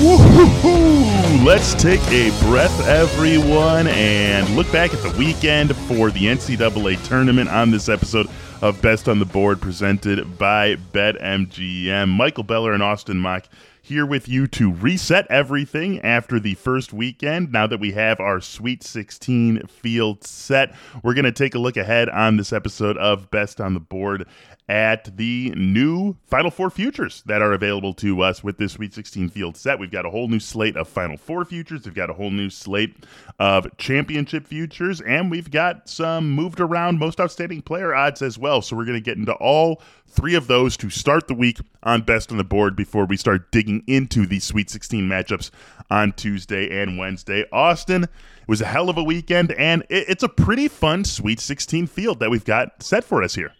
Woo-hoo-hoo. Let's take a breath, everyone, and look back at the weekend for the NCAA tournament on this episode of Best on the Board, presented by BetMGM. Michael Beller and Austin Mock here with you to reset everything after the first weekend. Now that we have our Sweet 16 field set, we're going to take a look ahead on this episode of Best on the Board at the new Final Four futures that are available to us with this Sweet 16 field set. We've got a whole new slate of Final Four futures. We've got a whole new slate of championship futures, and we've got some moved around most outstanding player odds as well. So we're going to get into all three of those to start the week on Best on the Board before we start digging into the Sweet 16 matchups on Tuesday and Wednesday. Austin, it was a hell of a weekend, and it's a pretty fun Sweet 16 field that we've got set for us here.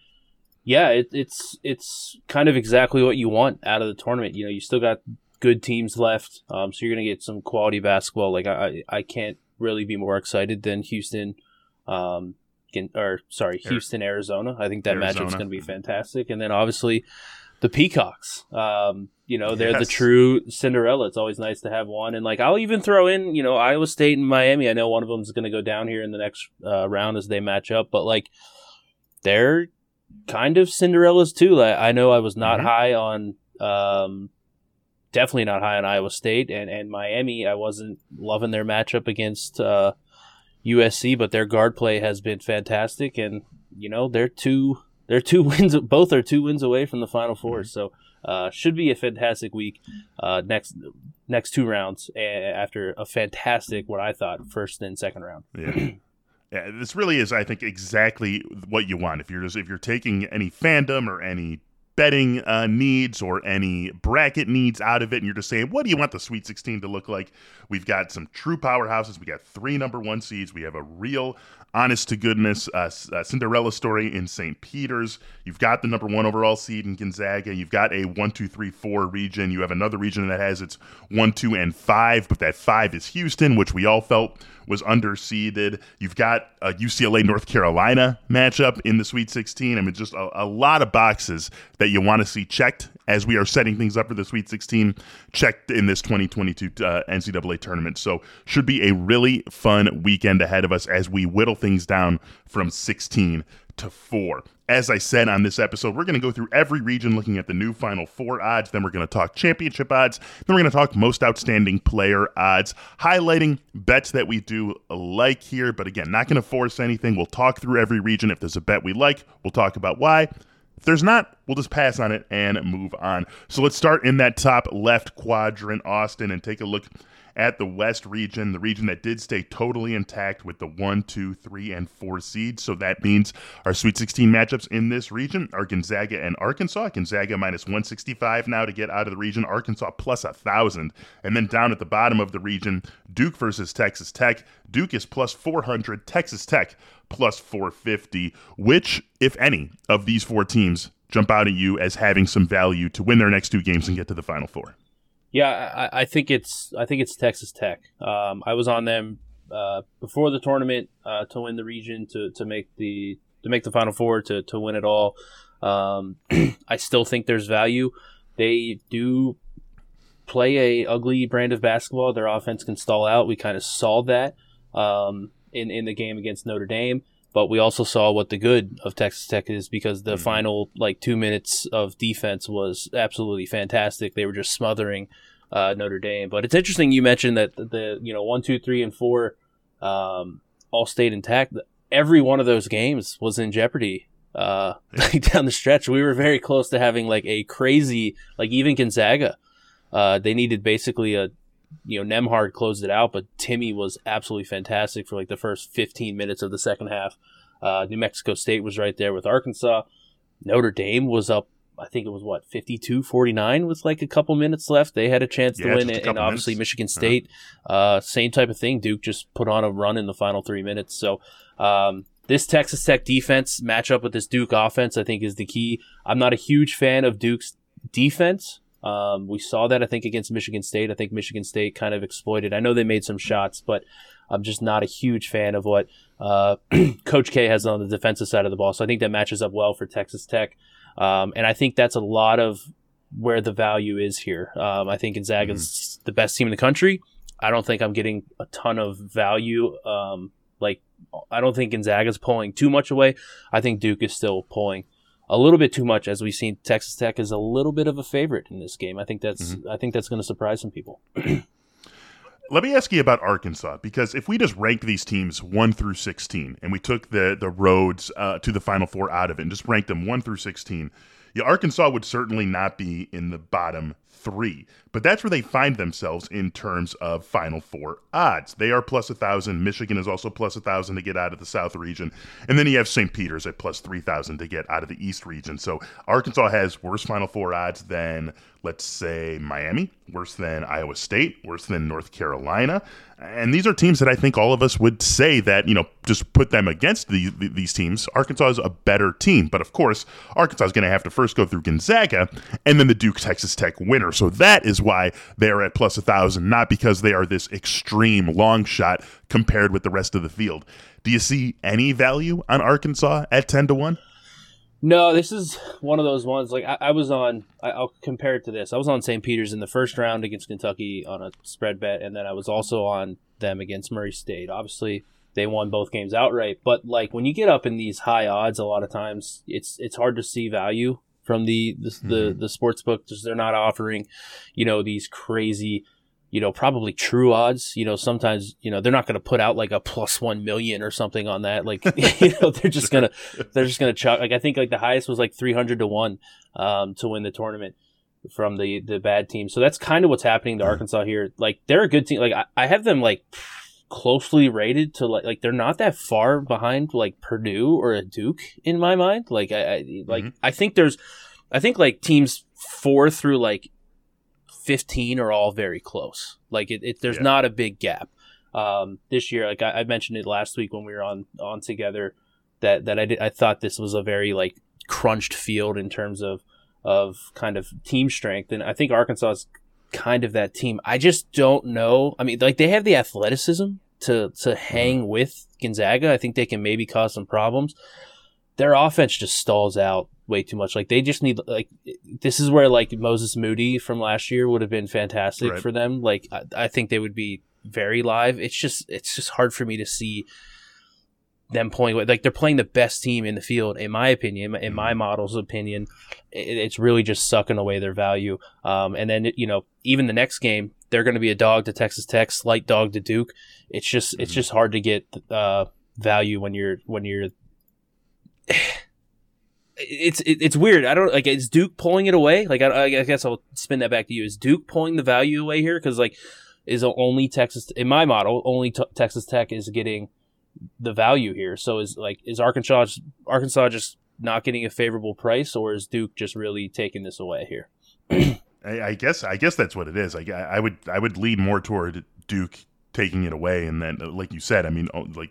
Yeah, it's kind of exactly what you want out of the tournament. You know, you still got good teams left, so you're going to get some quality basketball. Like I can't really be more excited than Houston, Arizona. I think that matchup's going to be fantastic. And then obviously the Peacocks. They're the true Cinderella. It's always nice to have one. And like I'll even throw in, you know, Iowa State and Miami. I know one of them is going to go down here in the next round as they match up, but like they're kind of Cinderellas too. Like, I know I was not high on, definitely not high on Iowa State and Miami. I wasn't loving their matchup against USC, but their guard play has been fantastic, and you know they're two wins. Both are two wins away from the Final Four, so should be a fantastic week. Next two rounds after a fantastic, what I thought, first and second round. Yeah. Yeah, this really is, I think, exactly what you want. If you're taking any fandom or any betting needs or any bracket needs out of it, and you're just saying, what do you want the Sweet 16 to look like? We've got some true powerhouses. We got 3 number 1 seeds. We have a real honest-to-goodness Cinderella story in St. Peter's. You've got the number 1 overall seed in Gonzaga. You've got a 1, 2, 3, 4 region. You have another region that has its 1, 2, and 5, but that 5 is Houston, which we all felt was underseeded. You've got a UCLA North Carolina matchup in the Sweet 16. I mean, just a lot of boxes that you want to see checked as we are setting things up for the Sweet 16, checked in this 2022 NCAA tournament. So should be a really fun weekend ahead of us as we whittle things down from 16 to 4. As I said on this episode, we're going to go through every region looking at the new Final Four odds. Then we're going to talk championship odds. Then we're going to talk most outstanding player odds, highlighting bets that we do like here. But again, not going to force anything. We'll talk through every region. If there's a bet we like, we'll talk about why. If there's not, we'll just pass on it and move on. So let's start in that top left quadrant, Austin, and take a look at the West region, the region that did stay totally intact with the 1, 2, 3, and 4 seeds. So that means our Sweet 16 matchups in this region are Gonzaga and Arkansas. Gonzaga minus 165 now to get out of the region. Arkansas plus 1,000. And then down at the bottom of the region, Duke versus Texas Tech. Duke is plus 400. Texas Tech plus 450. Which, if any, of these 4 teams jump out at you as having some value to win their next 2 games and get to the Final Four? Yeah, I think it's Texas Tech. I was on them before the tournament to win the region, to make the Final Four, to win it all. I still think there's value. They do play a ugly brand of basketball. Their offense can stall out. We kind of saw that in the game against Notre Dame, but we also saw what the good of Texas Tech is, because the final 2 minutes of defense was absolutely fantastic. They were just smothering Notre Dame. But it's interesting you mentioned that the 1, 2, 3, and 4 all stayed intact. Every one of those games was in jeopardy down the stretch. We were very close to having a crazy, even Gonzaga. They needed basically a, Nembhard closed it out, but Timmy was absolutely fantastic for the first 15 minutes of the second half. New Mexico State was right there with Arkansas. Notre Dame was up, I think it was 52-49 with a couple minutes left. They had a chance to win it, and obviously minutes. Michigan State, same type of thing. Duke just put on a run in the final 3 minutes. So this Texas Tech defense match up with this Duke offense, I think, is the key. I'm not a huge fan of Duke's defense. We saw that, I think, against Michigan State. I think Michigan State kind of exploited. I know they made some shots, but I'm just not a huge fan of what Coach K has on the defensive side of the ball. So I think that matches up well for Texas Tech. And I think that's a lot of where the value is here. I think Gonzaga's the best team in the country. I don't think I'm getting a ton of value. I don't think Gonzaga's pulling too much away. I think Duke is still pulling a little bit too much, as we've seen. Texas Tech is a little bit of a favorite in this game. I think that's going to surprise some people. Let me ask you about Arkansas, because if we just ranked these teams 1 through 16 and we took the roads to the Final Four out of it and just ranked them 1 through 16, yeah, Arkansas would certainly not be in the bottom three. But that's where they find themselves in terms of Final Four odds. They are plus 1,000. Michigan is also plus 1,000 to get out of the South region. And then you have St. Peter's at plus 3,000 to get out of the East region. So Arkansas has worse Final Four odds than, let's say, Miami, worse than Iowa State, worse than North Carolina. And these are teams that I think all of us would say that, you know, just put them against these teams. Arkansas is a better team. But, of course, Arkansas is going to have to first go through Gonzaga and then the Duke-Texas Tech winner. So that is why they are at plus 1,000, not because they are this extreme long shot compared with the rest of the field. Do you see any value on Arkansas at 10-1? No, this is one of those ones. Like I was on, I'll compare it to this. I was on St. Peter's in the first round against Kentucky on a spread bet, and then I was also on them against Murray State. Obviously, they won both games outright, but like when you get up in these high odds, a lot of times it's hard to see value from the sports book, because they're not offering, you know, these crazy, you know, probably true odds. You know, sometimes, you know, they're not going to put out like a plus 1 million or something on that. Like, you know, they're just going to chuck. Like, I think like the highest was like 300-1 to win the tournament from the bad team. So that's kind of what's happening to Arkansas here. Like, they're a good team. Like I have them like closely rated to like they're not that far behind like Purdue or a Duke in my mind. Like I think like teams 4 through like 15 are all very close. Like there's not a big gap this year. Like I mentioned it last week when we were on together that I thought this was a very like crunched field in terms of kind of team strength, and I think Arkansas is kind of that team. I just don't know. I mean, like they have the athleticism to hang with Gonzaga. I think they can maybe cause some problems. Their offense just stalls out way too much. Like they just need, like, this is where like Moses Moody from last year would have been fantastic for them. Like I think they would be very live. It's just hard for me to see them pulling. Like they're playing the best team in the field, in my opinion, in my model's opinion. It's really just sucking away their value. And then, you know, even the next game, they're going to be a dog to Texas Tech, slight dog to Duke. It's just hard to get value when you're. It's weird. I don't like. Is Duke pulling it away? Like I guess I'll spin that back to you. Is Duke pulling the value away here? Because like, is only Texas in my model? Only Texas Tech is getting the value here. So is Arkansas just not getting a favorable price, or is Duke just really taking this away here? I guess that's what it is. Like I would lean more toward Duke taking it away, and then, like you said, I mean, like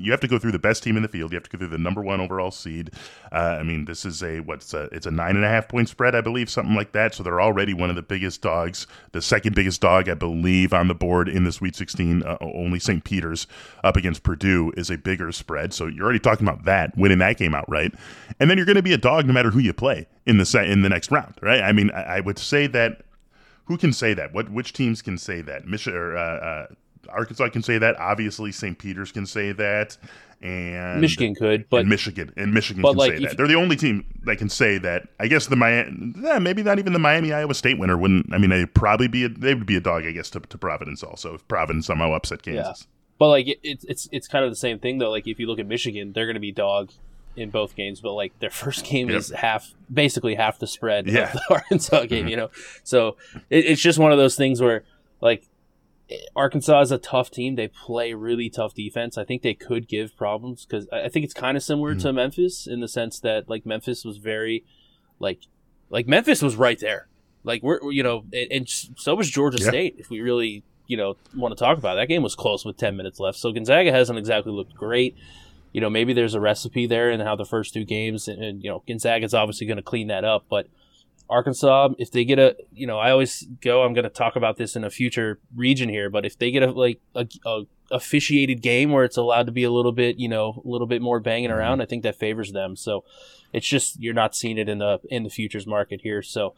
you have to go through the best team in the field. You have to go through the number 1 overall seed. I mean, this is it's a 9.5 point spread, I believe, something like that. So they're already one of the biggest dogs, the second biggest dog, I believe, on the board in the Sweet 16. Only St. Peter's up against Purdue is a bigger spread. So you're already talking about that, winning that game outright, and then you're going to be a dog no matter who you play in the next round, right? I mean, I would say that. Who can say that? Which teams can say that? Arkansas can say that. Obviously, St. Peter's can say that, and Michigan could. But Michigan can like say that. They're the only team that can say that. I guess maybe not even the Miami Iowa State winner wouldn't. I mean, they would be a dog, I guess, to Providence also, if Providence somehow upset Kansas. Yeah. But like it's kind of the same thing though. Like if you look at Michigan, they're going to be dog in both games, but like their first game is basically half the spread of the Arkansas game, you know? So it's just one of those things where like Arkansas is a tough team. They play really tough defense. I think they could give problems, because I think it's kind of similar to Memphis in the sense that like Memphis was very like Memphis was right there. Like we're, you know, and so was Georgia State. If we really, you know, want to talk about it. That game was close with 10 minutes left. So Gonzaga hasn't exactly looked great. You know, maybe there's a recipe there in how the first two games, and you know, Gonzaga's obviously going to clean that up. But Arkansas, if they get a, you know, I always go, I'm going to talk about this in a future region here, but if they get a officiated game where it's allowed to be a little bit, you know, a little bit more banging around, I think that favors them. So it's just, you're not seeing it in the futures market here. So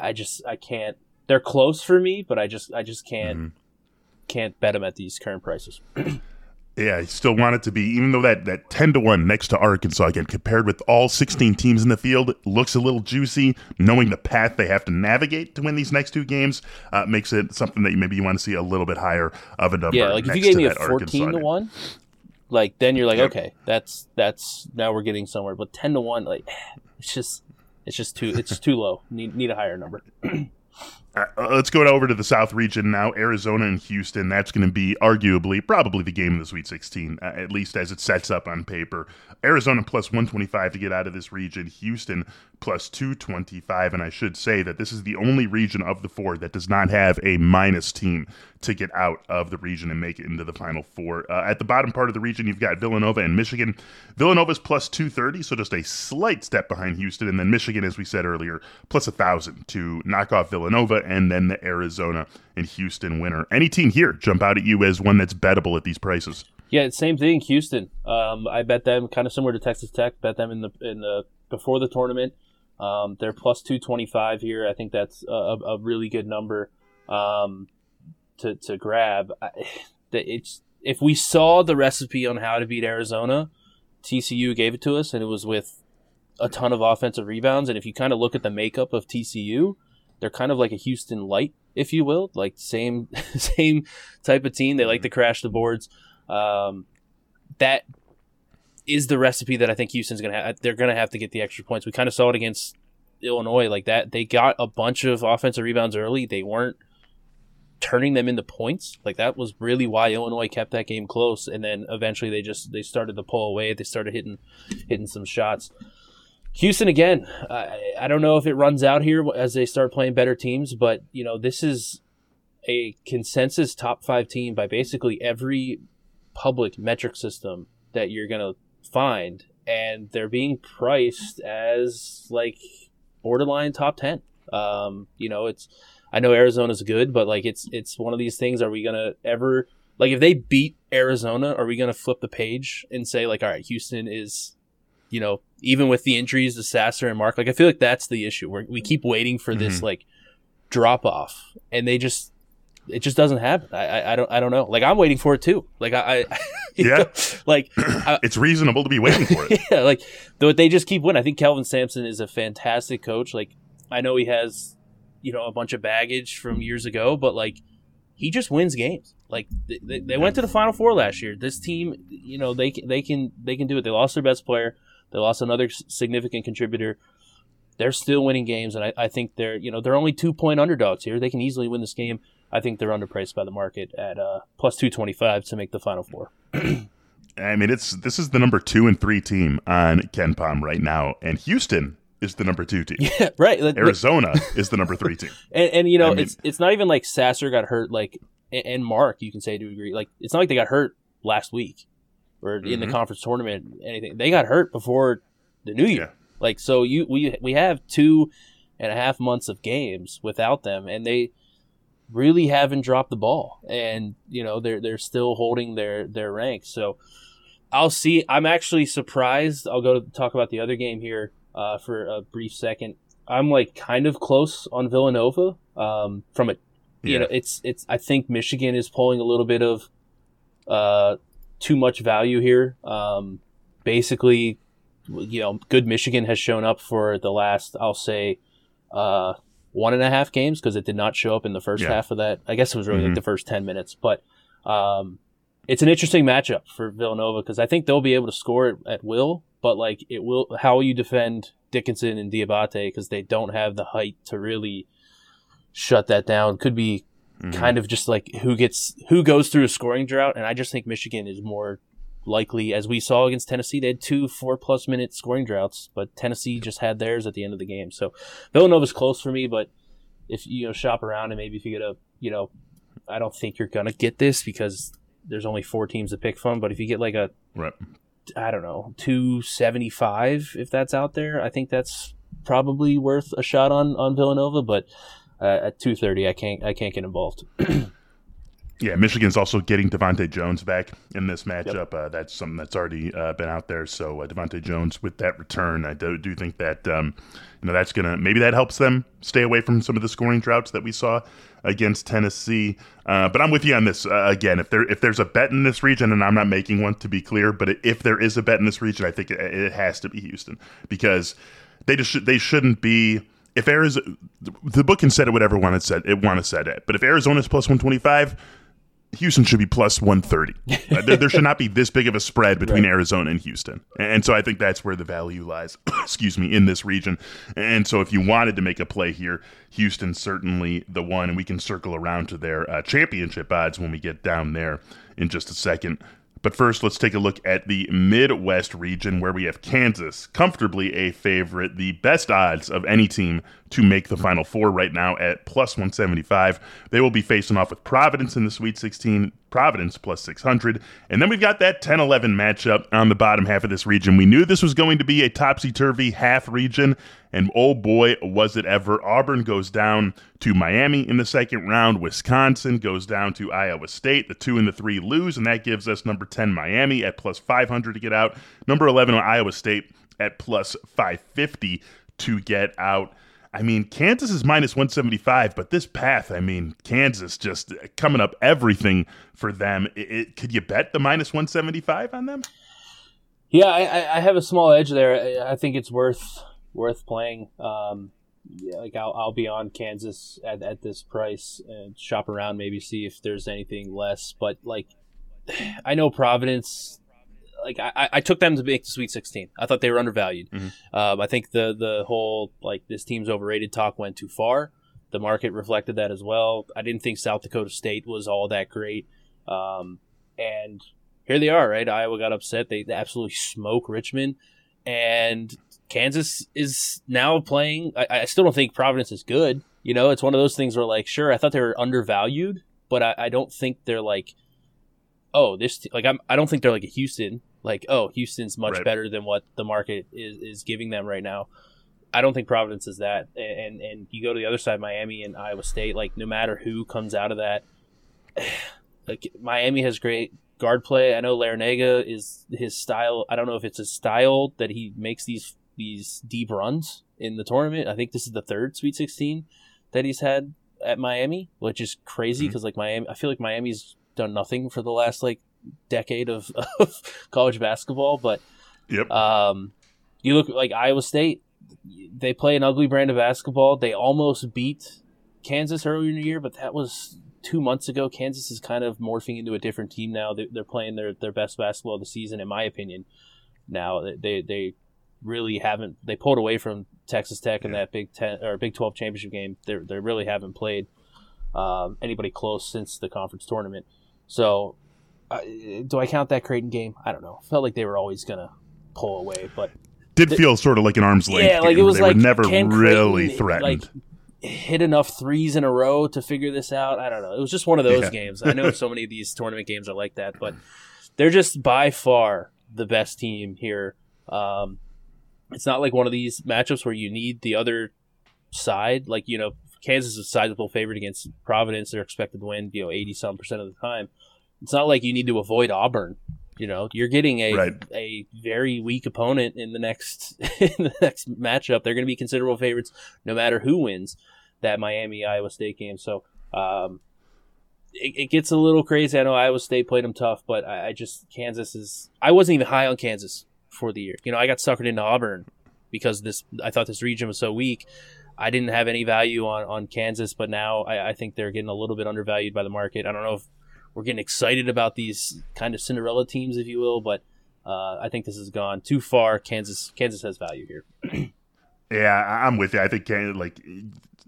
I can't. They're close for me, but I just can't bet them at these current prices. Yeah, I still want it to be, even though that 10-1 next to Arkansas, again, compared with all 16 teams in the field, looks a little juicy. Knowing the path they have to navigate to win these next two games makes it something that maybe you want to see a little bit higher of a number. Yeah, like if you gave me a 14-1, like then you're like, okay, that's now we're getting somewhere. But 10-1, like it's just too low. Need a higher number. Let's go over to the South region now. Arizona and Houston, that's going to be arguably probably the game of the Sweet 16, at least as it sets up on paper. Arizona plus 125 to get out of this region. Houston plus 225. And I should say that this is the only region of the four that does not have a minus team to get out of the region and make it into the Final Four. At the bottom part of the region, you've got Villanova and Michigan. Villanova's plus 230, so just a slight step behind Houston. And then Michigan, as we said earlier, plus 1,000 to knock off Villanova, and then the Arizona and Houston winner. Any team here jump out at you as one that's bettable at these prices? Yeah, same thing. Houston, I bet them kind of similar to Texas Tech. Bet them in the before the tournament. They're plus 225 here. I think that's a really good number to grab. If we saw the recipe on how to beat Arizona, TCU gave it to us, and it was with a ton of offensive rebounds. And if you kind of look at the makeup of TCU, they're kind of like a Houston light, if you will, like same type of team. They like to crash the boards. That is the recipe that I think Houston's going to have. They're going to have to get the extra points. We kind of saw it against Illinois like that. They got a bunch of offensive rebounds early. They weren't turning them into points. Like that was really why Illinois kept that game close. And then eventually they started to pull away. They started hitting some shots. Houston again. I don't know if it runs out here as they start playing better teams, but you know this is a consensus top 5 team by basically every public metric system that you're gonna find, and they're being priced as like borderline top 10. You know, it's I know Arizona's good, but like it's one of these things. Are we gonna ever like if they beat Arizona, are we gonna flip the page and say like, all right, Houston is, you know, even with the injuries to Sasser and Mark, like I feel like that's the issue. We keep waiting for this like drop off, and it just doesn't happen. I don't know. Like I'm waiting for it too. Like I like it's reasonable to be waiting for it. Yeah, like though they just keep winning. I think Kelvin Sampson is a fantastic coach. Like I know he has, you know, a bunch of baggage from years ago, but like he just wins games. Like they went to the Final Four last year. This team, you know, they can do it. They lost their best player. They lost another significant contributor. They're still winning games, and I think they're only 2-point underdogs here. They can easily win this game. I think they're underpriced by the market at plus 225 to make the Final Four. I mean, this is the number 2 and 3 team on KenPom right now, and Houston is the number 2 team. Yeah, right. Arizona is the number 3 team. And you know, it's not even like Sasser got hurt, like and Mark, you can say to agree. Like it's not like they got hurt last week or in the conference tournament, anything. They got hurt before the new year. Yeah. Like, so we have 2.5 months of games without them, and they really haven't dropped the ball. And, you know, they're still holding their rank. So I'll see. I'm actually surprised. I'll go to talk about the other game here for a brief second. I'm, like, kind of close on Villanova. You know, it's. I think Michigan is pulling a little bit of too much value here. Basically, you know, good Michigan has shown up for the last, I'll say, 1.5 games because it did not show up in the first half of that. I guess it was really like the first 10 minutes. But it's an interesting matchup for Villanova because I think they'll be able to score at will. But, like, it will. How will you defend Dickinson and Diabate because they don't have the height to really shut that down? Could be kind of just like who goes through a scoring drought, and I just think Michigan is more likely, as we saw against Tennessee. They had 2 4-plus minute scoring droughts, but Tennessee just had theirs at the end of the game. So Villanova's close for me, but if you know shop around and maybe if you get a, you know, I don't think you're gonna get this because there's only 4 teams to pick from. But if you get like a, I don't know, 275, if that's out there, I think that's probably worth a shot on Villanova, but. At 2:30, I can't get involved. Yeah, Michigan's also getting Devontae Jones back in this matchup. Yep. That's something that's already been out there. So Devontae Jones with that return, I do think that that's gonna, maybe that helps them stay away from some of the scoring droughts that we saw against Tennessee. But I'm with you on this. Again, if there's a bet in this region, and I'm not making one to be clear, but if there is a bet in this region, I think it has to be Houston, because they shouldn't be. If Arizona, the book can set it whatever it wanted to set it, but if Arizona's plus 125. Houston should be plus 130. There should not be this big of a spread between Arizona and Houston. And so I think that's where the value lies, in this region. And so if you wanted to make a play here, Houston's certainly the one. And we can circle around to their championship odds when we get down there in just a second. But first, let's take a look at the Midwest region, where we have Kansas, comfortably a favorite, the best odds of any team to make the Final Four right now at plus 175. They will be facing off with Providence in the Sweet 16, Providence plus 600. And then we've got that 10-11 matchup on the bottom half of this region. We knew this was going to be a topsy-turvy half region, and oh boy, was it ever. Auburn goes down to Miami in the second round. Wisconsin goes down to Iowa State. The 2 and the 3 lose, and that gives us number 10 Miami at plus 500 to get out. Number 11 Iowa State at plus 550 to get out. I mean, Kansas is minus 175, but this path, I mean, Kansas just coming up everything for them. Could you bet the minus 175 on them? Yeah, I have a small edge there. I think it's worth playing. I'll be on Kansas at this price and shop around, maybe see if there's anything less. But I know Providence. I took them to make the Sweet 16. I thought they were undervalued. Mm-hmm. I think the whole this team's overrated talk went too far. The market reflected that as well. I didn't think South Dakota State was all that great. And here they are, right? Iowa got upset. They absolutely smoke Richmond. And Kansas is now playing. I still don't think Providence is good. It's one of those things where sure, I thought they were undervalued, but I don't think they're I don't think they're a Houston. Houston's much better than what the market is giving them right now. I don't think Providence is that. And you go to the other side, Miami and Iowa State, no matter who comes out of that, Miami has great guard play. I know Larinaga is his style. I don't know if it's his style that he makes these deep runs in the tournament. I think this is the third Sweet 16 that he's had at Miami, which is crazy because Miami, I feel like Miami's done nothing for the last decade of college basketball, but yep. You look Iowa State, they play an ugly brand of basketball. They almost beat Kansas earlier in the year, but that was 2 months ago. Kansas is kind of morphing into a different team now. They're playing their best basketball of the season, in my opinion. Now they really haven't. They pulled away from Texas Tech in that Big 10 or Big 12 championship game. They really haven't played anybody close since the conference tournament. So. Do I count that Creighton game? I don't know. Felt like they were always going to pull away, but feel sort of like an arm's length. Yeah, game. It was they were never really Creighton, threatened. Hit enough threes in a row to figure this out. I don't know. It was just one of those games. I know so many of these tournament games are like that, but they're just by far the best team here. It's not like one of these matchups where you need the other side. Kansas is a sizable favorite against Providence. They're expected to win, 80-some% of the time. It's not like you need to avoid Auburn. You're getting a very weak opponent in the next matchup. They're going to be considerable favorites no matter who wins that Miami-Iowa State game. So it gets a little crazy. I know Iowa State played them tough, but I wasn't even high on Kansas for the year. I got suckered into Auburn because I thought this region was so weak. I didn't have any value on Kansas, but now I think they're getting a little bit undervalued by the market. I don't know if we're getting excited about these kind of Cinderella teams, if you will, but I think this has gone too far. Kansas has value here. Yeah, I'm with you. I think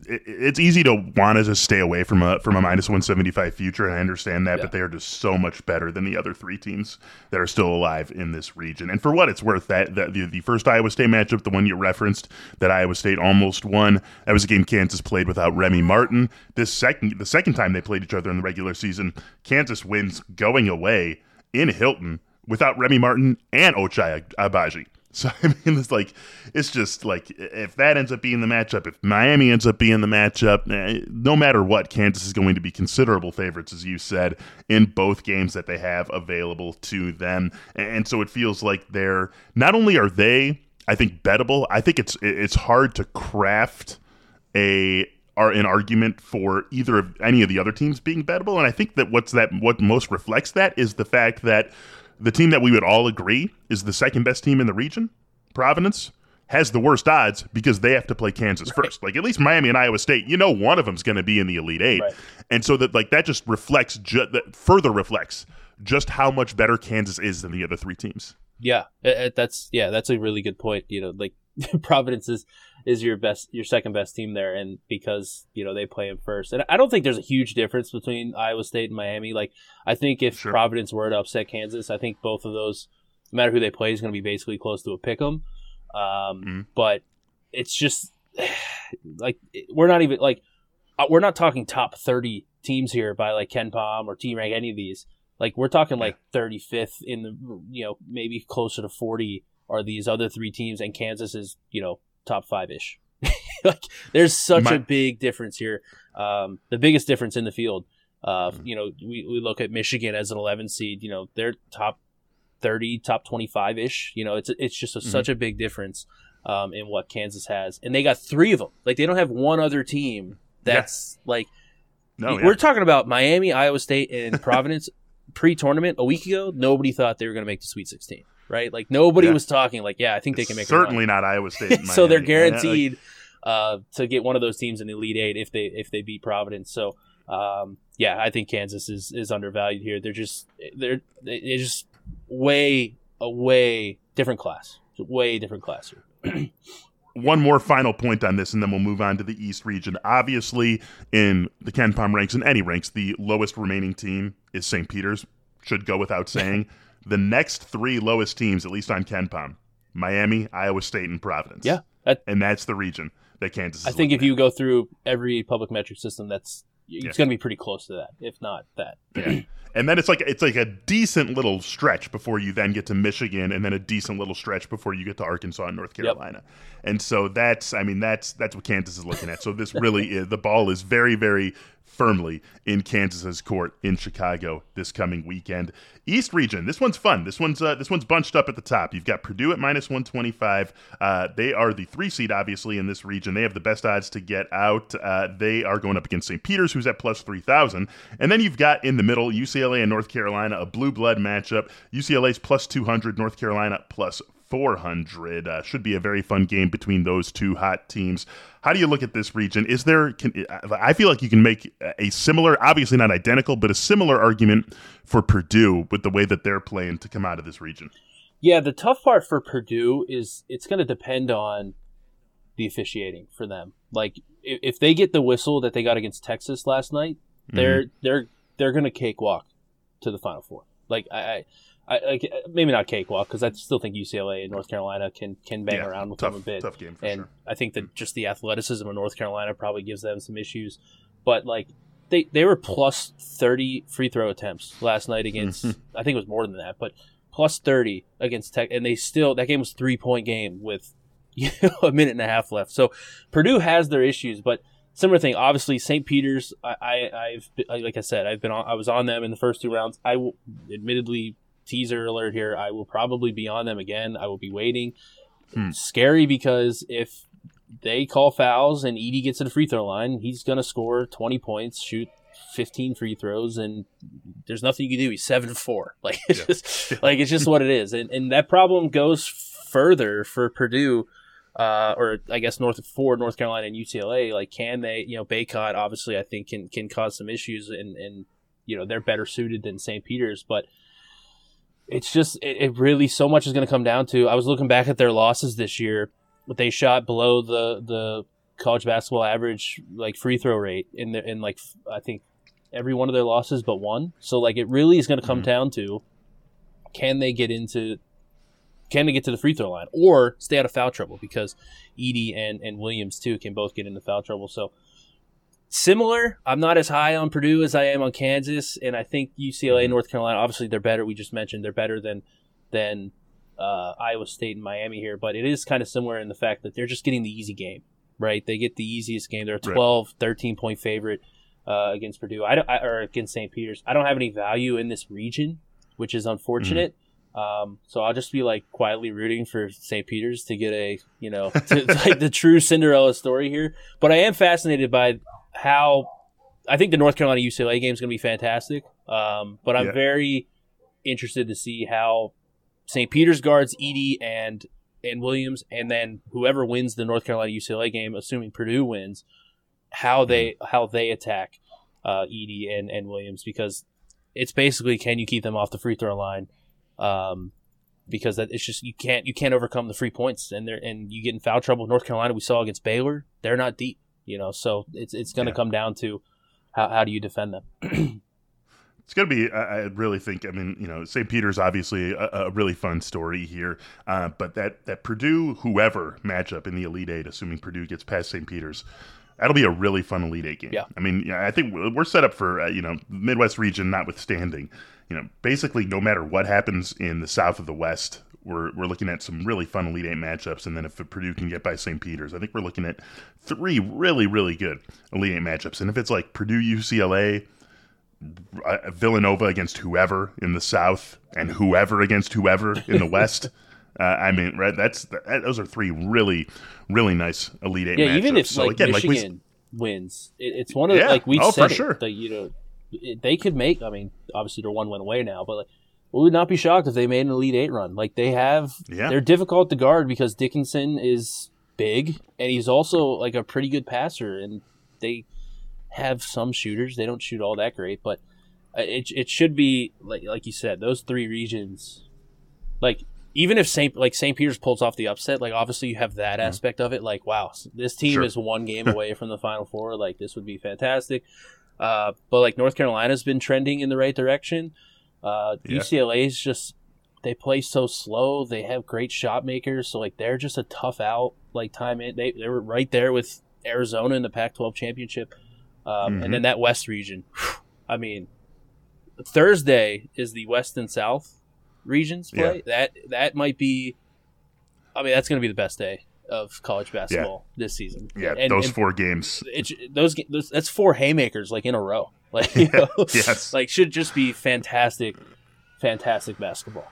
it's easy to want to just stay away from a minus 175 future, and I understand that, but they are just so much better than the other three teams that are still alive in this region. And for what it's worth, the first Iowa State matchup, the one you referenced, that Iowa State almost won, that was a game Kansas played without Remy Martin. The second time they played each other in the regular season, Kansas wins going away in Hilton without Remy Martin and Ochai Agbaji. So, I mean, it's like, it's just like, if that ends up being the matchup, if Miami ends up being the matchup, no matter what, Kansas is going to be considerable favorites, as you said, in both games that they have available to them. And so it feels like they're, not only are they, I think, bettable, I think it's hard to craft an argument for either of any of the other teams being bettable. And I think that what most reflects that is the fact that the team that we would all agree is the second best team in the region, Providence, has the worst odds because they have to play Kansas first. Like, at least Miami and Iowa State, you know, one of them's going to be in the Elite Eight. Right. And so that, like, that just reflects, that further reflects just how much better Kansas is than the other three teams. Yeah. That's a really good point. You know, like, Providence is your second best team there. And because, you know, they play him first, and I don't think there's a huge difference between Iowa State and Miami. Like, I think if Providence were to upset Kansas, I think both of those, no matter who they play, is going to be basically close to a pick 'em. But it's just like, we're not talking top 30 teams here by like KenPom or T Rank, any of these. Like, we're talking like 35th in the, you know, maybe closer to 40 are these other three teams, and Kansas is, you know, top five-ish. Like, there's such a big difference here. The biggest difference in the field. You know, we look at Michigan as an 11 seed. You know, they're top 30, top 25-ish. You know, it's just such a big difference in what Kansas has. And they got three of them. Like, they don't have one other team that's like – we're talking about Miami, Iowa State, and Providence pre-tournament a week ago. Nobody thought they were going to make the Sweet 16. Right? Like, nobody was talking like, I think they can make it. Certainly not Iowa State and Miami. So they're guaranteed to get one of those teams in the Elite Eight if they beat Providence. So I think Kansas is undervalued here. They're just way different class. Way different class here. One more final point on this, and then we'll move on to the East region. Obviously, in the KenPom ranks, in any ranks, the lowest remaining team is St. Peter's. Should go without saying. The next three lowest teams, at least on KenPom, Miami, Iowa State, and Providence. Yeah. And that's the region that Kansas is. I think if you go through every public metric system, it's going to be pretty close to that, if not that. Yeah. And then it's like a decent little stretch before you then get to Michigan, and then a decent little stretch before you get to Arkansas and North Carolina. Yep. And so that's what Kansas is looking at. So this really is, the ball is very, very firmly in Kansas's court in Chicago this coming weekend. East region, this one's fun. This one's bunched up at the top. You've got Purdue at -125. They are the 3 seed, obviously, in this region. They have the best odds to get out. They are going up against St. Peter's, who's at +3,000. And then you've got in the middle UCLA and North Carolina, a blue blood matchup. UCLA's +200, North Carolina +400. Should be a very fun game between those two hot teams. How do you look at this region? I feel like you can make a similar, obviously not identical, but a similar argument for Purdue with the way that they're playing to come out of this region. Yeah, the tough part for Purdue is it's going to depend on the officiating for them. Like, if they get the whistle that they got against Texas last night, they're going to cakewalk to the Final Four. Like, I maybe not cakewalk, because I still think UCLA and North Carolina can bang around with them a bit. Tough game for sure. I think that just the athleticism of North Carolina probably gives them some issues. But, like, they were plus 30 free throw attempts last night against – I think it was more than that, but plus 30 against Tech. And they still – that game was a 3-point game with, you know, a minute and a half left. So Purdue has their issues, but – similar thing, obviously. St. Peter's, I was on them in the first two rounds. I will, admittedly, teaser alert here, I will probably be on them again. I will be waiting. Scary, because if they call fouls and Edey gets to the free throw line, he's gonna score 20 points, shoot 15 free throws, and there's nothing you can do. He's 7-4. Like, it's just what it is, and that problem goes further for Purdue. Or I guess North Carolina and UCLA, like, can they, you know, Baycott obviously I think can cause some issues, and you know, they're better suited than St. Peter's, but it's just, it really, so much is going to come down to, I was looking back at their losses this year, but they shot below the college basketball average, like, free throw rate in like, I think every one of their losses but one. So, like, it really is going to come down to, can they get to the free throw line or stay out of foul trouble, because Edey and Williams too can both get into foul trouble. So similar, I'm not as high on Purdue as I am on Kansas, and I think UCLA and North Carolina, obviously they're better. We just mentioned they're better than Iowa State and Miami here, but it is kind of similar in the fact that they're just getting the easy game, right? They get the easiest game. They're a 12, 13-point favorite against Purdue or against St. Peter's. I don't have any value in this region, which is unfortunate. So I'll just be like quietly rooting for St. Peter's to get a, you know, like the true Cinderella story here. But I am fascinated by how I think the North Carolina UCLA game is going to be fantastic. But I'm very interested to see how St. Peter's guards Edie and Williams, and then whoever wins the North Carolina UCLA game, assuming Purdue wins, how they attack Edie and Williams, because it's basically, can you keep them off the free throw line? Because that, it's just you can't overcome the free points, and you get in foul trouble. North Carolina, we saw against Baylor, they're not deep, you know. So it's going to come down to how do you defend them. It's going to be, I really think, I mean, you know, St. Peter's obviously a really fun story here, but that Purdue-whoever matchup in the Elite Eight, assuming Purdue gets past St. Peter's, that'll be a really fun Elite Eight game. Yeah. I mean, I think we're set up for, you know, Midwest region notwithstanding, you know, basically no matter what happens in the South of the West, we're looking at some really fun Elite Eight matchups. And then if Purdue can get by St. Peter's, I think we're looking at three really, really good Elite Eight matchups. And if it's like Purdue-UCLA, Villanova against whoever in the South, and whoever against whoever in the West. I mean, right? Those are three really, really nice Elite Eight. Yeah, matchups. Even if so, like, again, Michigan wins, it's one of like we said for sure. That, you know, they could make. I mean, obviously they're one win away now, but like, we would not be shocked if they made an Elite Eight run. Like they have, they're difficult to guard because Dickinson is big and he's also like a pretty good passer, and they have some shooters. They don't shoot all that great, but it should be like you said, those three regions. Like even if St. Peter's pulls off the upset, like obviously you have that aspect of it. Like wow, this team is one game away from the Final Four. Like this would be fantastic. But like North Carolina's been trending in the right direction. UCLA's just they play so slow. They have great shot makers, so like they're just a tough out. Like time in they were right there with Arizona in the Pac-12 championship. And then that West region, I mean, Thursday is the West and South regions play. That might be, I mean, that's going to be the best day of college basketball this season. Yeah, and, those four games. That's four haymakers like in a row. Like, you know, like should just be fantastic, fantastic basketball.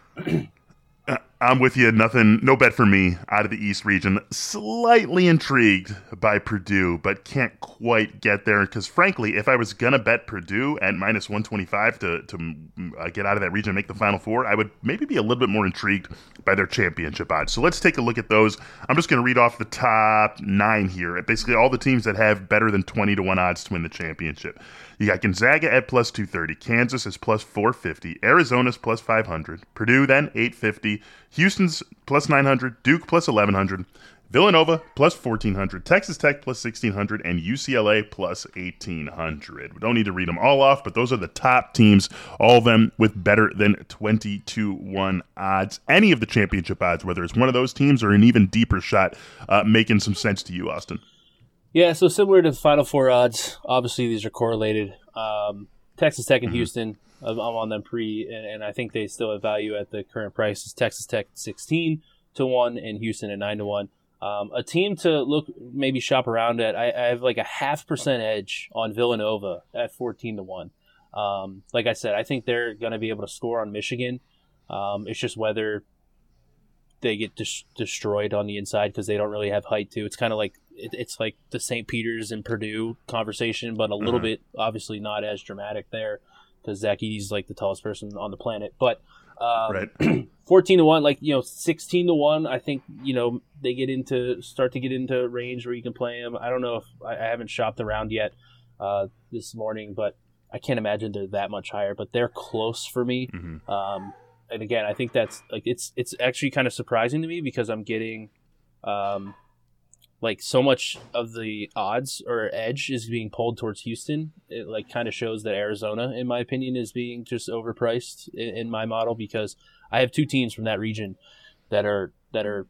I'm with you. Nothing, no bet for me out of the East region. Slightly intrigued by Purdue, but can't quite get there because, frankly, if I was going to bet Purdue at -125 to get out of that region and make the Final Four, I would maybe be a little bit more intrigued by their championship odds. So let's take a look at those. I'm just going to read off the top 9 here. Basically, all the teams that have better than 20-1 odds to win the championship. You got Gonzaga at +230. Kansas is +450. Arizona's +500. Purdue then 850. Houston's +900, Duke +1100, Villanova +1400, Texas Tech +1600, and UCLA +1800. We don't need to read them all off, but those are the top teams, all of them with better than 20-1 odds. Any of the championship odds, whether it's one of those teams or an even deeper shot, making some sense to you, Austin. Yeah, so similar to the Final Four odds, obviously these are correlated. Texas Tech and Houston, I'm on them and I think they still have value at the current prices. Texas Tech 16-1 and Houston at 9-1. A team to maybe shop around at. I have like a 0.5% edge on Villanova at 14-1. Like I said, I think they're going to be able to score on Michigan. It's just whether they get destroyed on the inside because they don't really have height to. It's kind of like it's like the St. Peter's and Purdue conversation, but a little bit obviously not as dramatic there, because Zach Edey's like the tallest person on the planet. But 14-1, like, you know, 16-1, I think, you know, they start to get into range where you can play them. I don't know if I haven't shopped around yet this morning, but I can't imagine they're that much higher. But they're close for me. And again, I think that's like it's actually kind of surprising to me because I'm getting like so much of the odds or edge is being pulled towards Houston. It like kind of shows that Arizona, in my opinion, is being just overpriced in my model, because I have two teams from that region that are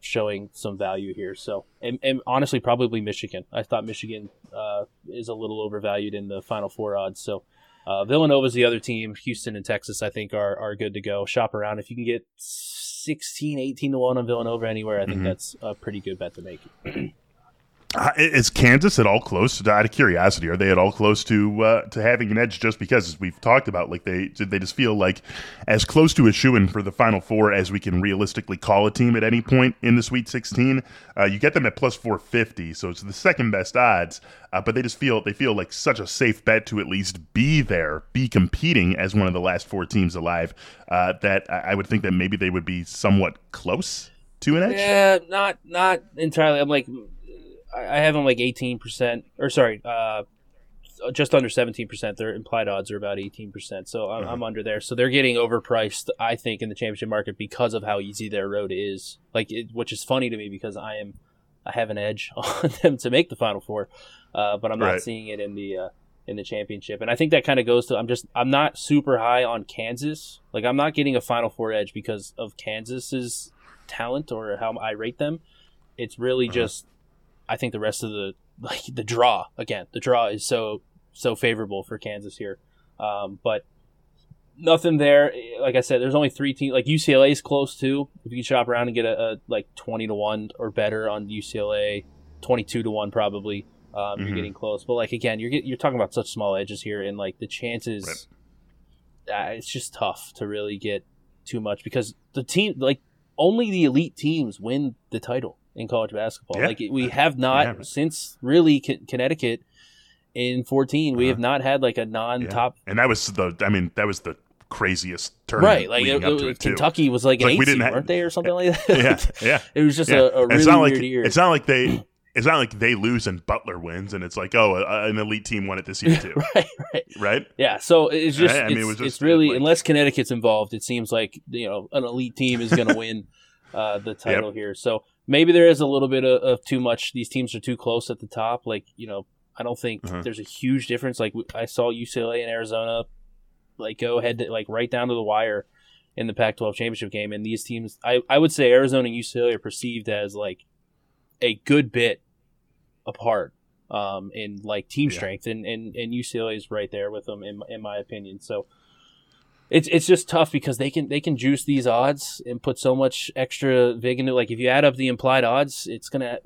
showing some value here. So, and honestly, probably Michigan. I thought Michigan is a little overvalued in the Final Four odds. So Villanova's the other team. Houston and Texas, I think, are good to go. Shop around. If you can get 16, 18 to 1 on Villanova anywhere, I think that's a pretty good bet to make. Is Kansas at all close? Out of curiosity, are they at all close to having an edge? Just because, as we've talked about, like they just feel like as close to a shoo-in for the Final Four as we can realistically call a team at any point in the Sweet 16. You get them at plus 450, so it's the second best odds. But they just feel like such a safe bet to at least be there, be competing as one of the last four teams alive. That I would think that maybe they would be somewhat close to an edge. Yeah, not entirely. I'm like. I have them like 18%, or sorry, just under 17%. Their implied odds are about 18%, so I'm under there. So they're getting overpriced, I think, in the championship market because of how easy their road is. Which is funny to me because I have an edge on them to make the Final Four, but I'm not seeing it in the championship. And I think that kind of goes to I'm not super high on Kansas. Like I'm not getting a Final Four edge because of Kansas's talent or how I rate them. It's really just. I think the rest of the draw again. The draw is so favorable for Kansas here, but nothing there. Like I said, there's only three teams. Like UCLA is close too. If you can shop around and get a like 20 to 1 or better on UCLA, 22 to 1 probably. You're getting close, but like again, you're talking about such small edges here, and like the chances, it's just tough to really get too much because the team, like only the elite teams win the title. In college basketball, we have not since really Connecticut in 14. We have not had like a non-top, and that was the craziest tournament, right? Like Kentucky was like an 8 seed, weren't they, or something like that? It was just a really weird year. It's not like they lose and Butler wins, and it's like, oh, an elite team won it this year too, right? Yeah, so it's just, it's really like, unless Connecticut's involved, it seems like an elite team is going to win the title here. So. Maybe there is a little bit of too much. These teams are too close at the top. Like, I don't think there's a huge difference. Like I saw UCLA and Arizona, go ahead to right down to the wire in the Pac-12 championship game. And these teams, I would say Arizona and UCLA are perceived as a good bit apart in team strength, and UCLA is right there with them in my opinion. So. It's just tough because they can juice these odds and put so much extra vig into if you add up the implied odds, it's gonna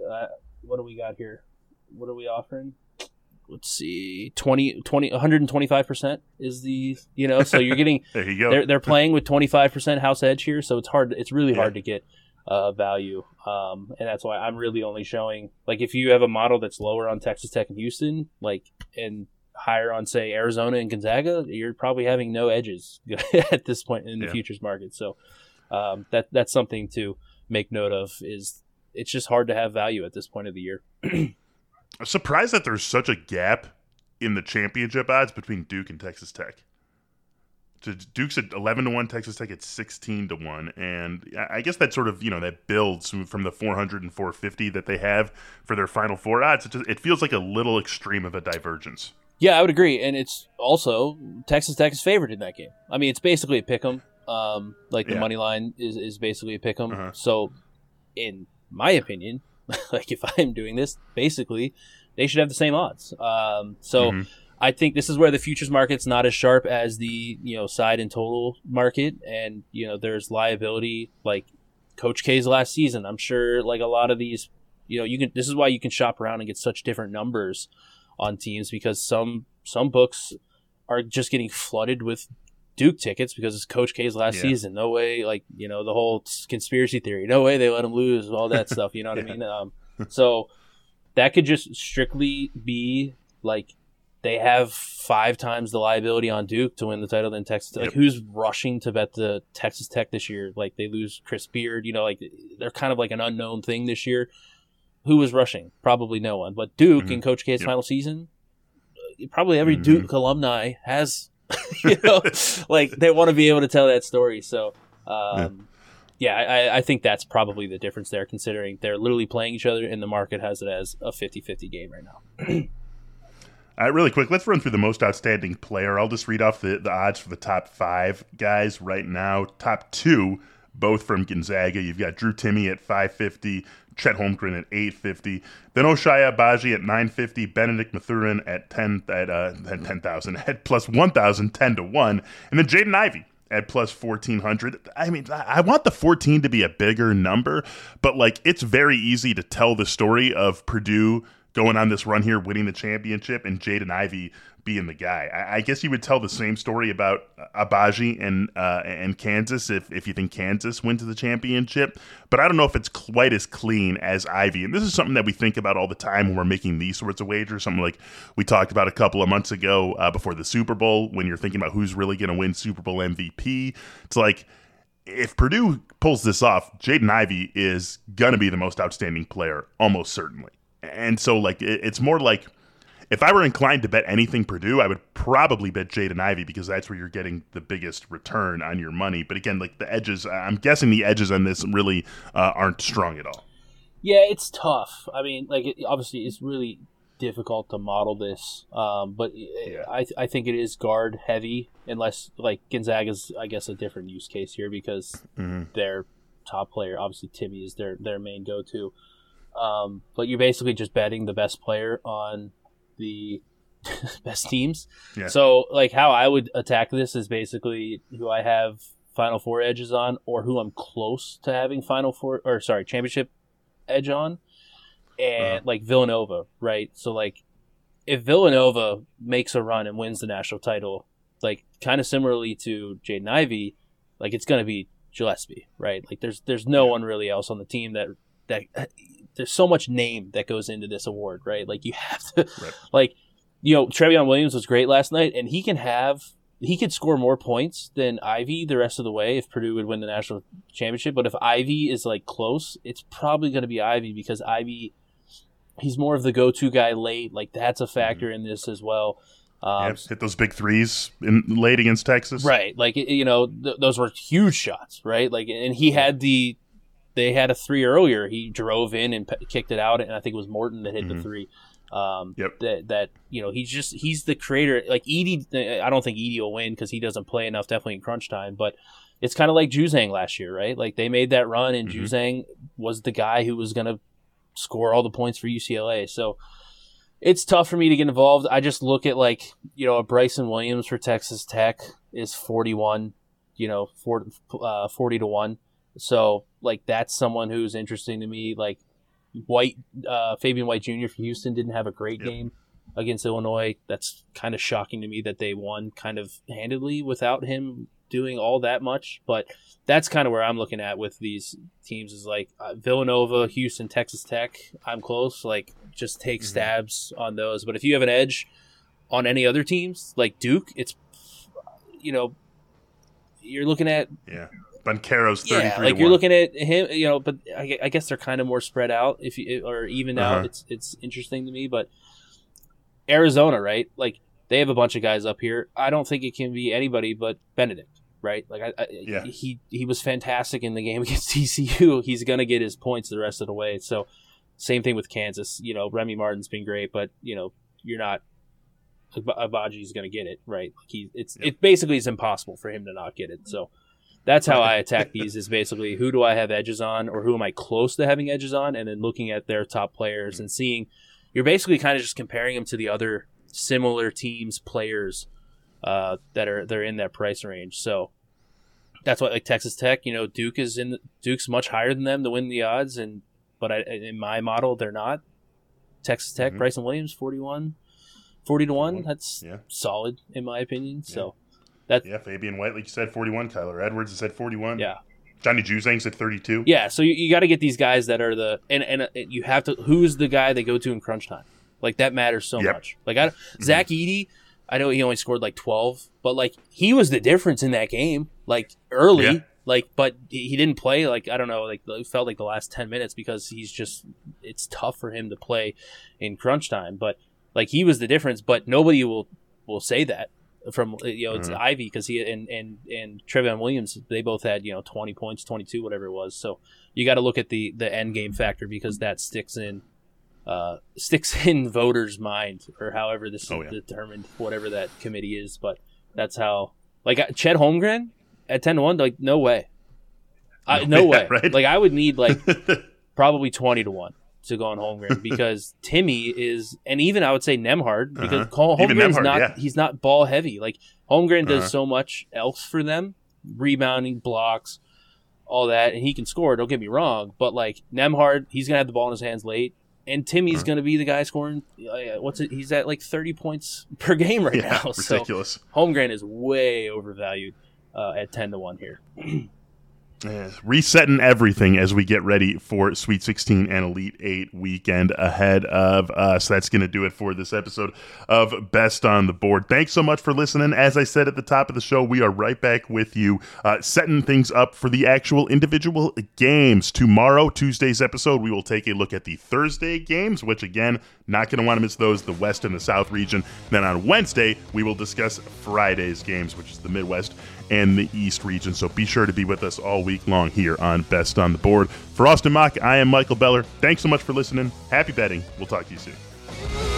what do we got here? What are we offering? Let's see, 125% is the so you're getting there you go. They're playing with 25% house edge here, so it's really hard to get value. And that's why I'm really only showing if you have a model that's lower on Texas Tech and Houston, and higher on, say, Arizona and Gonzaga, you're probably having no edges at this point in the futures market. So that's something to make note of. It's just hard to have value at this point of the year. I'm surprised that there's such a gap in the championship odds between Duke and Texas Tech. Duke's at 11 to 1, Texas Tech at 16 to 1, and I guess that sort of that builds from the 400 and 450 that they have for their Final Four odds. It feels like a little extreme of a divergence. Yeah, I would agree, and it's also Texas Tech is favored in that game. I mean, it's basically a pick'em. The money line is basically a pick'em. So, in my opinion, if I'm doing this, basically they should have the same odds. I think this is where the futures market's not as sharp as the side and total market, and there's liability like Coach K's last season. I'm sure a lot of these, you can. This is why you can shop around and get such different numbers on teams, because some books are just getting flooded with Duke tickets because it's Coach K's last season. No way, the whole conspiracy theory. No way they let him lose, all that stuff. You know what I mean? So that could just strictly be they have 5 times the liability on Duke to win the title than Texas Tech. Who's rushing to bet the Texas Tech this year? They lose Chris Beard. They're kind of an unknown thing this year. Who was rushing? Probably no one. But Duke in Coach K's final season, probably every Duke alumni has, they want to be able to tell that story. So, I think that's probably the difference there, considering they're literally playing each other and the market has it as a 50-50 game right now. Really quick, let's run through the most outstanding player. I'll just read off the odds for the top 5 guys right now. Top 2. both from Gonzaga. You've got Drew Timme at 550, Chet Holmgren at 850, then Ochai Agbaji at 950, Benedict Mathurin at 10,000 at plus 1,000, 10-1, and then Jaden Ivey at plus 1,400. I mean, I want the 14 to be a bigger number, but like it's very easy to tell the story of Purdue going on this run here, winning the championship, and Jaden Ivey being the guy. I guess you would tell the same story about Agbaji and Kansas if you think Kansas went to the championship, but I don't know if it's quite as clean as Ivey. And this is something that we think about all the time when we're making these sorts of wagers, something like we talked about a couple of months ago before the Super Bowl, when you're thinking about who's really going to win Super Bowl MVP. It's like, if Purdue pulls this off, Jaden Ivey is going to be the most outstanding player, almost certainly. And so, like, it's more like if I were inclined to bet anything Purdue, I would probably bet Jaden Ivey because that's where you're getting the biggest return on your money. But again, like the edges, I'm guessing the edges on this really aren't strong at all. Yeah, it's tough. I mean, like, obviously, it's really difficult to model this, but yeah. I think it is guard heavy, unless like Gonzaga's, I guess, a different use case here because their top player, obviously, Timme is their main go to. But you're basically just betting the best player on the best teams. Yeah. So, like, how I would attack this is basically who I have Final Four edges on, or who I'm close to having championship edge on, and like Villanova, right? So, like, if Villanova makes a run and wins the national title, like, kind of similarly to Jaden Ivey, like, it's going to be Gillespie, right? Like, there's no one really else on the team that there's so much name that goes into this award, right? Like, you have to, like, you know, Trevion Williams was great last night, and he could score more points than Ivey the rest of the way if Purdue would win the national championship. But if Ivey is like close, it's probably going to be Ivey because Ivey, he's more of the go-to guy late. Like, that's a factor in this as well. Hit those big threes late against Texas, right? Like, you know, those were huge shots, right? Like, and he had They had a three earlier. He drove in and kicked it out, and I think it was Morton that hit the three. That you know, he's the creator. Like Edey, I don't think Edey will win because he doesn't play enough, definitely in crunch time. But it's kind of like Juzang last year, right? Like they made that run, and Juzang was the guy who was going to score all the points for UCLA. So it's tough for me to get involved. I just look at like, you know, a Bryson Williams for Texas Tech is 41, you know, 40 to 1. So, like, that's someone who's interesting to me. Like, Fabian White Jr. from Houston didn't have a great game against Illinois. That's kind of shocking to me that they won kind of handedly without him doing all that much. But that's kind of where I'm looking at with these teams is, like, Villanova, Houston, Texas Tech, I'm close. Like, just take stabs on those. But if you have an edge on any other teams, like Duke, it's, you know, you're looking at – Banchero's 33 to 1. Yeah, like you're looking at him, you know, but I guess they're kind of more spread out or even out. It's interesting to me, but Arizona, right? Like they have a bunch of guys up here. I don't think it can be anybody but Benedict, right? Like he was fantastic in the game against TCU. He's going to get his points the rest of the way. So same thing with Kansas. You know, Remy Martin's been great, but you know, you're not Agbaji's going to get it, right? Like it basically is impossible for him to not get it. So that's how I attack these is basically who do I have edges on or who am I close to having edges on, and then looking at their top players and seeing you're basically kind of just comparing them to the other similar teams' players that are in that price range. So that's why like Texas Tech, you know, Duke's much higher than them to win the odds, but in my model they're not. Texas Tech, Bryson Williams, 40 to 1, that's solid in my opinion. So Fabian White, like you said, 41. Tyler Edwards is at 41. Yeah. Johnny Juzang's at 32. Yeah, so you got to get these guys that are the – and you have to – who's the guy they go to in crunch time? Like, that matters so much. Like, Zach Edey, I know he only scored like 12, but, like, he was the difference in that game, like, early. Yeah. Like, but he didn't play, like, I don't know, like, it felt like the last 10 minutes because he's just – it's tough for him to play in crunch time. But, like, he was the difference, but nobody will say that. From you know, it's Ivey because he and Trevion Williams, they both had, you know, 20 points, 22, whatever it was. So you got to look at the end game factor because that sticks in voters' mind or however this is determined, whatever that committee is. But that's how, like, Chet Holmgren at 10-1, like, no way. No way. Right? Like, I would need, like, probably 20-1 to go on Holmgren because Timmy is, and even I would say Nembhard, because Holmgren's not, he's not ball heavy. Like, Holmgren does so much else for them, rebounding, blocks, all that, and he can score, don't get me wrong, but, like, Nembhard, he's going to have the ball in his hands late, and Timmy's going to be the guy scoring, he's at, like, 30 points per game right now. Ridiculous. So Holmgren is way overvalued at 10-1 here. Resetting everything as we get ready for Sweet 16 and Elite 8 weekend ahead of us. That's going to do it for this episode of Best on the Board. Thanks so much for listening. As I said at the top of the show, we are right back with you, setting things up for the actual individual games. Tomorrow, Tuesday's episode, we will take a look at the Thursday games, which, again, not going to want to miss those, the West and the South region. Then on Wednesday, we will discuss Friday's games, which is the Midwest and the East region. So be sure to be with us all week long here on Best on the Board. For Austin Mock, I am Michael Beller. Thanks so much for listening. Happy betting. We'll talk to you soon.